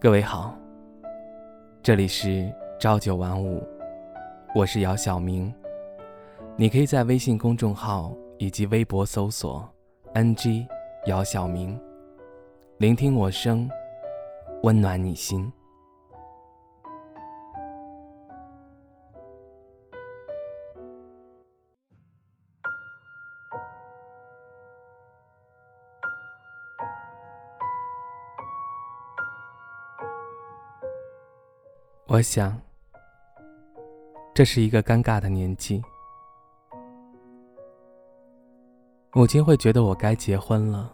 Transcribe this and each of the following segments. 各位好，这里是朝九晚五，我是姚晓明。你可以在微信公众号以及微博搜索 NG 姚晓明，聆听我声，温暖你心。我想，这是一个尴尬的年纪。母亲会觉得我该结婚了，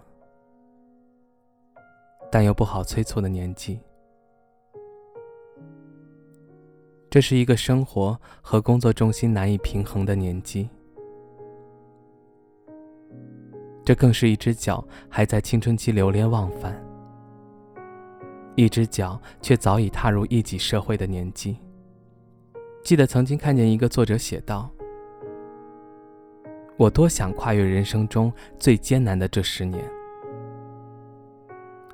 但又不好催促的年纪。这是一个生活和工作重心难以平衡的年纪。这更是一只脚还在青春期流连忘返，一只脚却早已踏入一己社会的年纪。记得曾经看见一个作者写道，我多想跨越人生中最艰难的这10年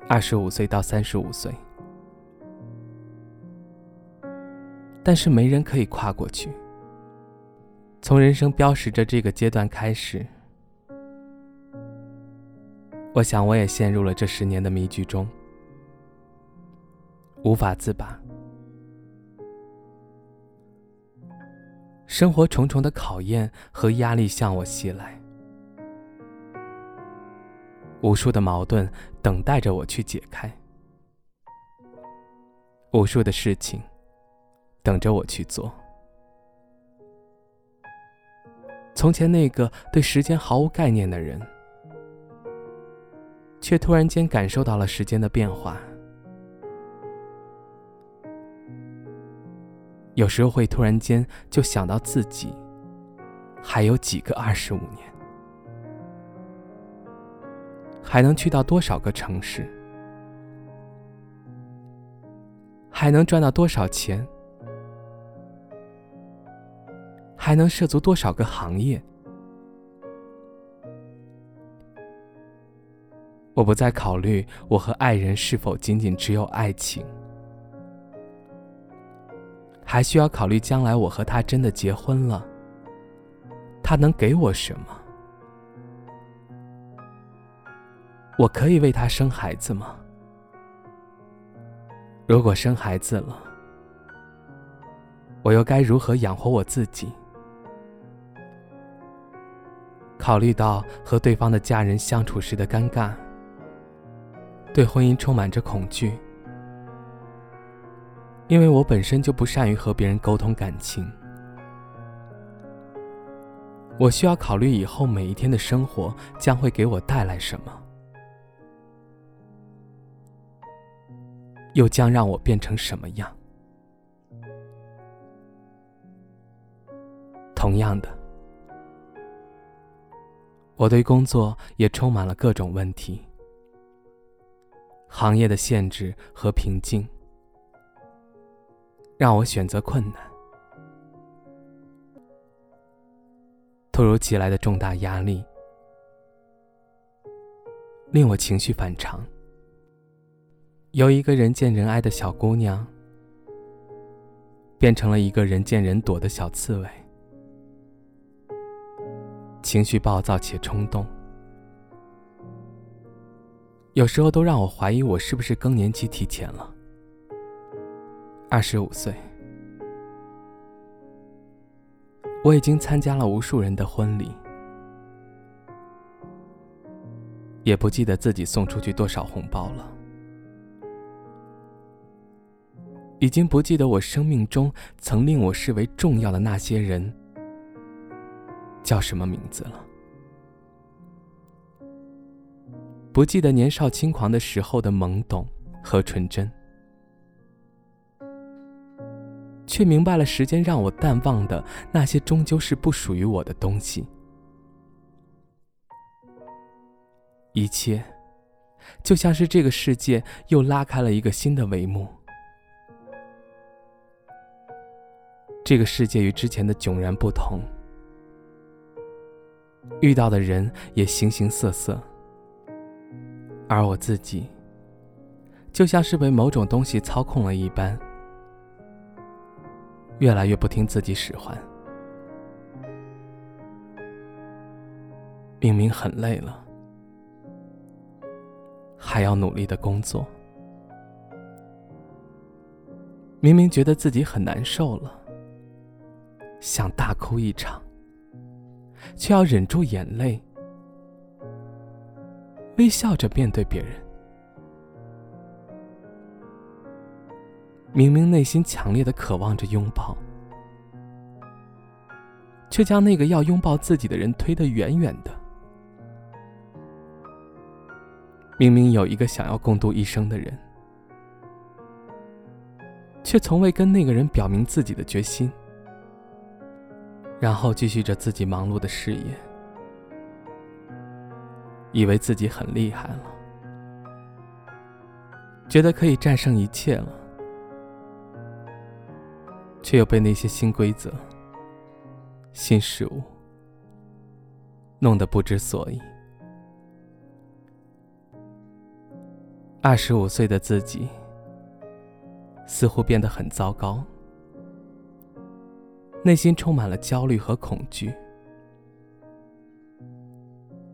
，25岁到35岁，但是没人可以跨过去。从人生标识着这个阶段开始，我想我也陷入了这10年的迷局中，无法自拔。生活重重的考验和压力向我袭来，无数的矛盾等待着我去解开，无数的事情等着我去做。从前那个对时间毫无概念的人，却突然间感受到了时间的变化。有时候会突然间就想到自己还有几个25年，还能去到多少个城市，还能赚到多少钱，还能涉足多少个行业。我不再考虑我和爱人是否仅仅只有爱情，还需要考虑将来我和他真的结婚了，他能给我什么？我可以为他生孩子吗？如果生孩子了，我又该如何养活我自己？考虑到和对方的家人相处时的尴尬，对婚姻充满着恐惧。因为我本身就不善于和别人沟通感情，我需要考虑以后每一天的生活将会给我带来什么，又将让我变成什么样。同样的，我对工作也充满了各种问题，行业的限制和瓶颈让我选择困难，突如其来的重大压力令我情绪反常。由一个人见人爱的小姑娘，变成了一个人见人躲的小刺猬。情绪暴躁且冲动，有时候都让我怀疑我是不是更年期提前了。25岁，我已经参加了无数人的婚礼，也不记得自己送出去多少红包了，已经不记得我生命中曾令我视为重要的那些人叫什么名字了，不记得年少轻狂的时候的懵懂和纯真，却明白了时间让我淡忘的那些终究是不属于我的东西。一切就像是这个世界又拉开了一个新的帷幕，这个世界与之前的迥然不同，遇到的人也形形色色，而我自己就像是被某种东西操控了一般，越来越不听自己使唤。明明很累了，还要努力的工作。明明觉得自己很难受了，想大哭一场，却要忍住眼泪，微笑着面对别人。明明内心强烈的渴望着拥抱，却将那个要拥抱自己的人推得远远的。明明有一个想要共度一生的人，却从未跟那个人表明自己的决心，然后继续着自己忙碌的事业，以为自己很厉害了，觉得可以战胜一切了，却又被那些新规则、新事物弄得不知所以。25岁的自己似乎变得很糟糕，内心充满了焦虑和恐惧，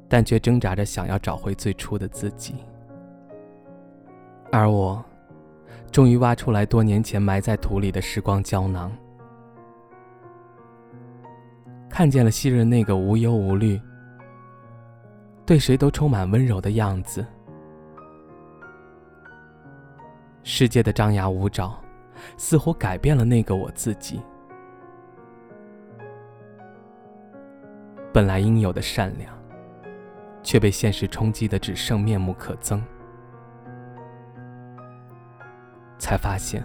但却挣扎着想要找回最初的自己。而我终于挖出来多年前埋在土里的时光胶囊，看见了昔日那个无忧无虑、对谁都充满温柔的样子。世界的张牙舞爪似乎改变了那个我自己，本来应有的善良却被现实冲击得只剩面目可憎。才发现，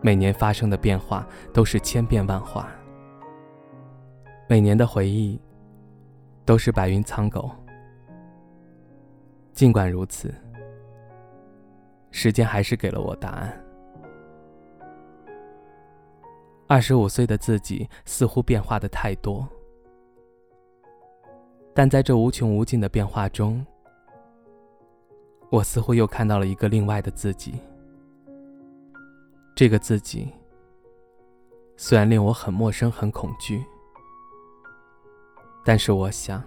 每年发生的变化都是千变万化，每年的回忆都是白云苍狗。尽管如此，时间还是给了我答案。25岁的自己似乎变化的太多，但在这无穷无尽的变化中，我似乎又看到了一个另外的自己。这个自己虽然令我很陌生很恐惧，但是我想，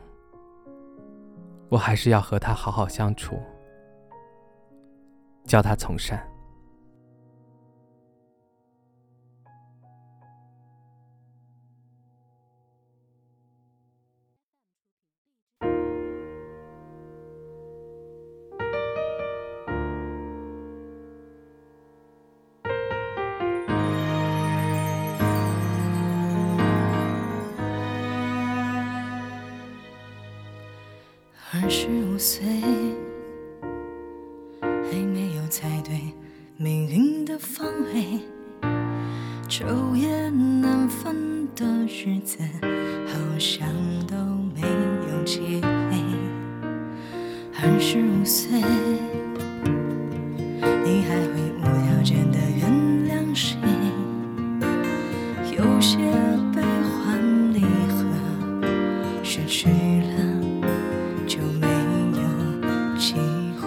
我还是要和他好好相处，教他从善。25岁还没有猜对命运的方位，昼夜难分的日子好像都没有结尾。25岁你还会无条件的原谅谁？有些悲欢离合失去了就没有机会，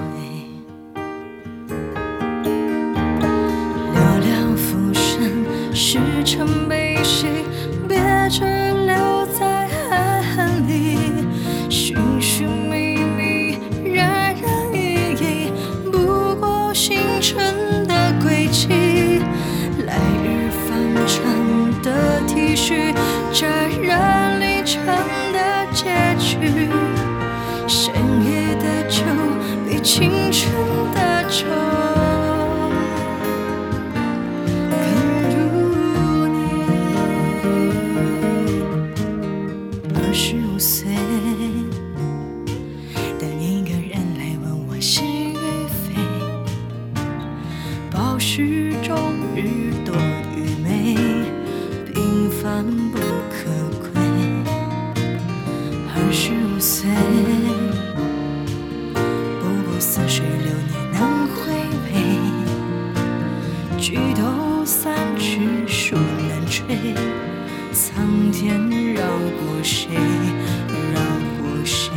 寥寥浮生是成悲喜，别只留在恨里，寻寻觅觅然然意义，不过星辰的轨迹，来日方长的体恤，这人离场的结局，深夜的酒比青春的愁更入你。25岁等一个人来问我是与非，暴食终日多愚昧，平凡不可贵。25岁4.6年能回味，举头三尺树难垂，苍天饶过谁，饶过谁？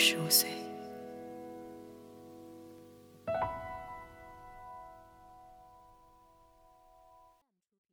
25岁。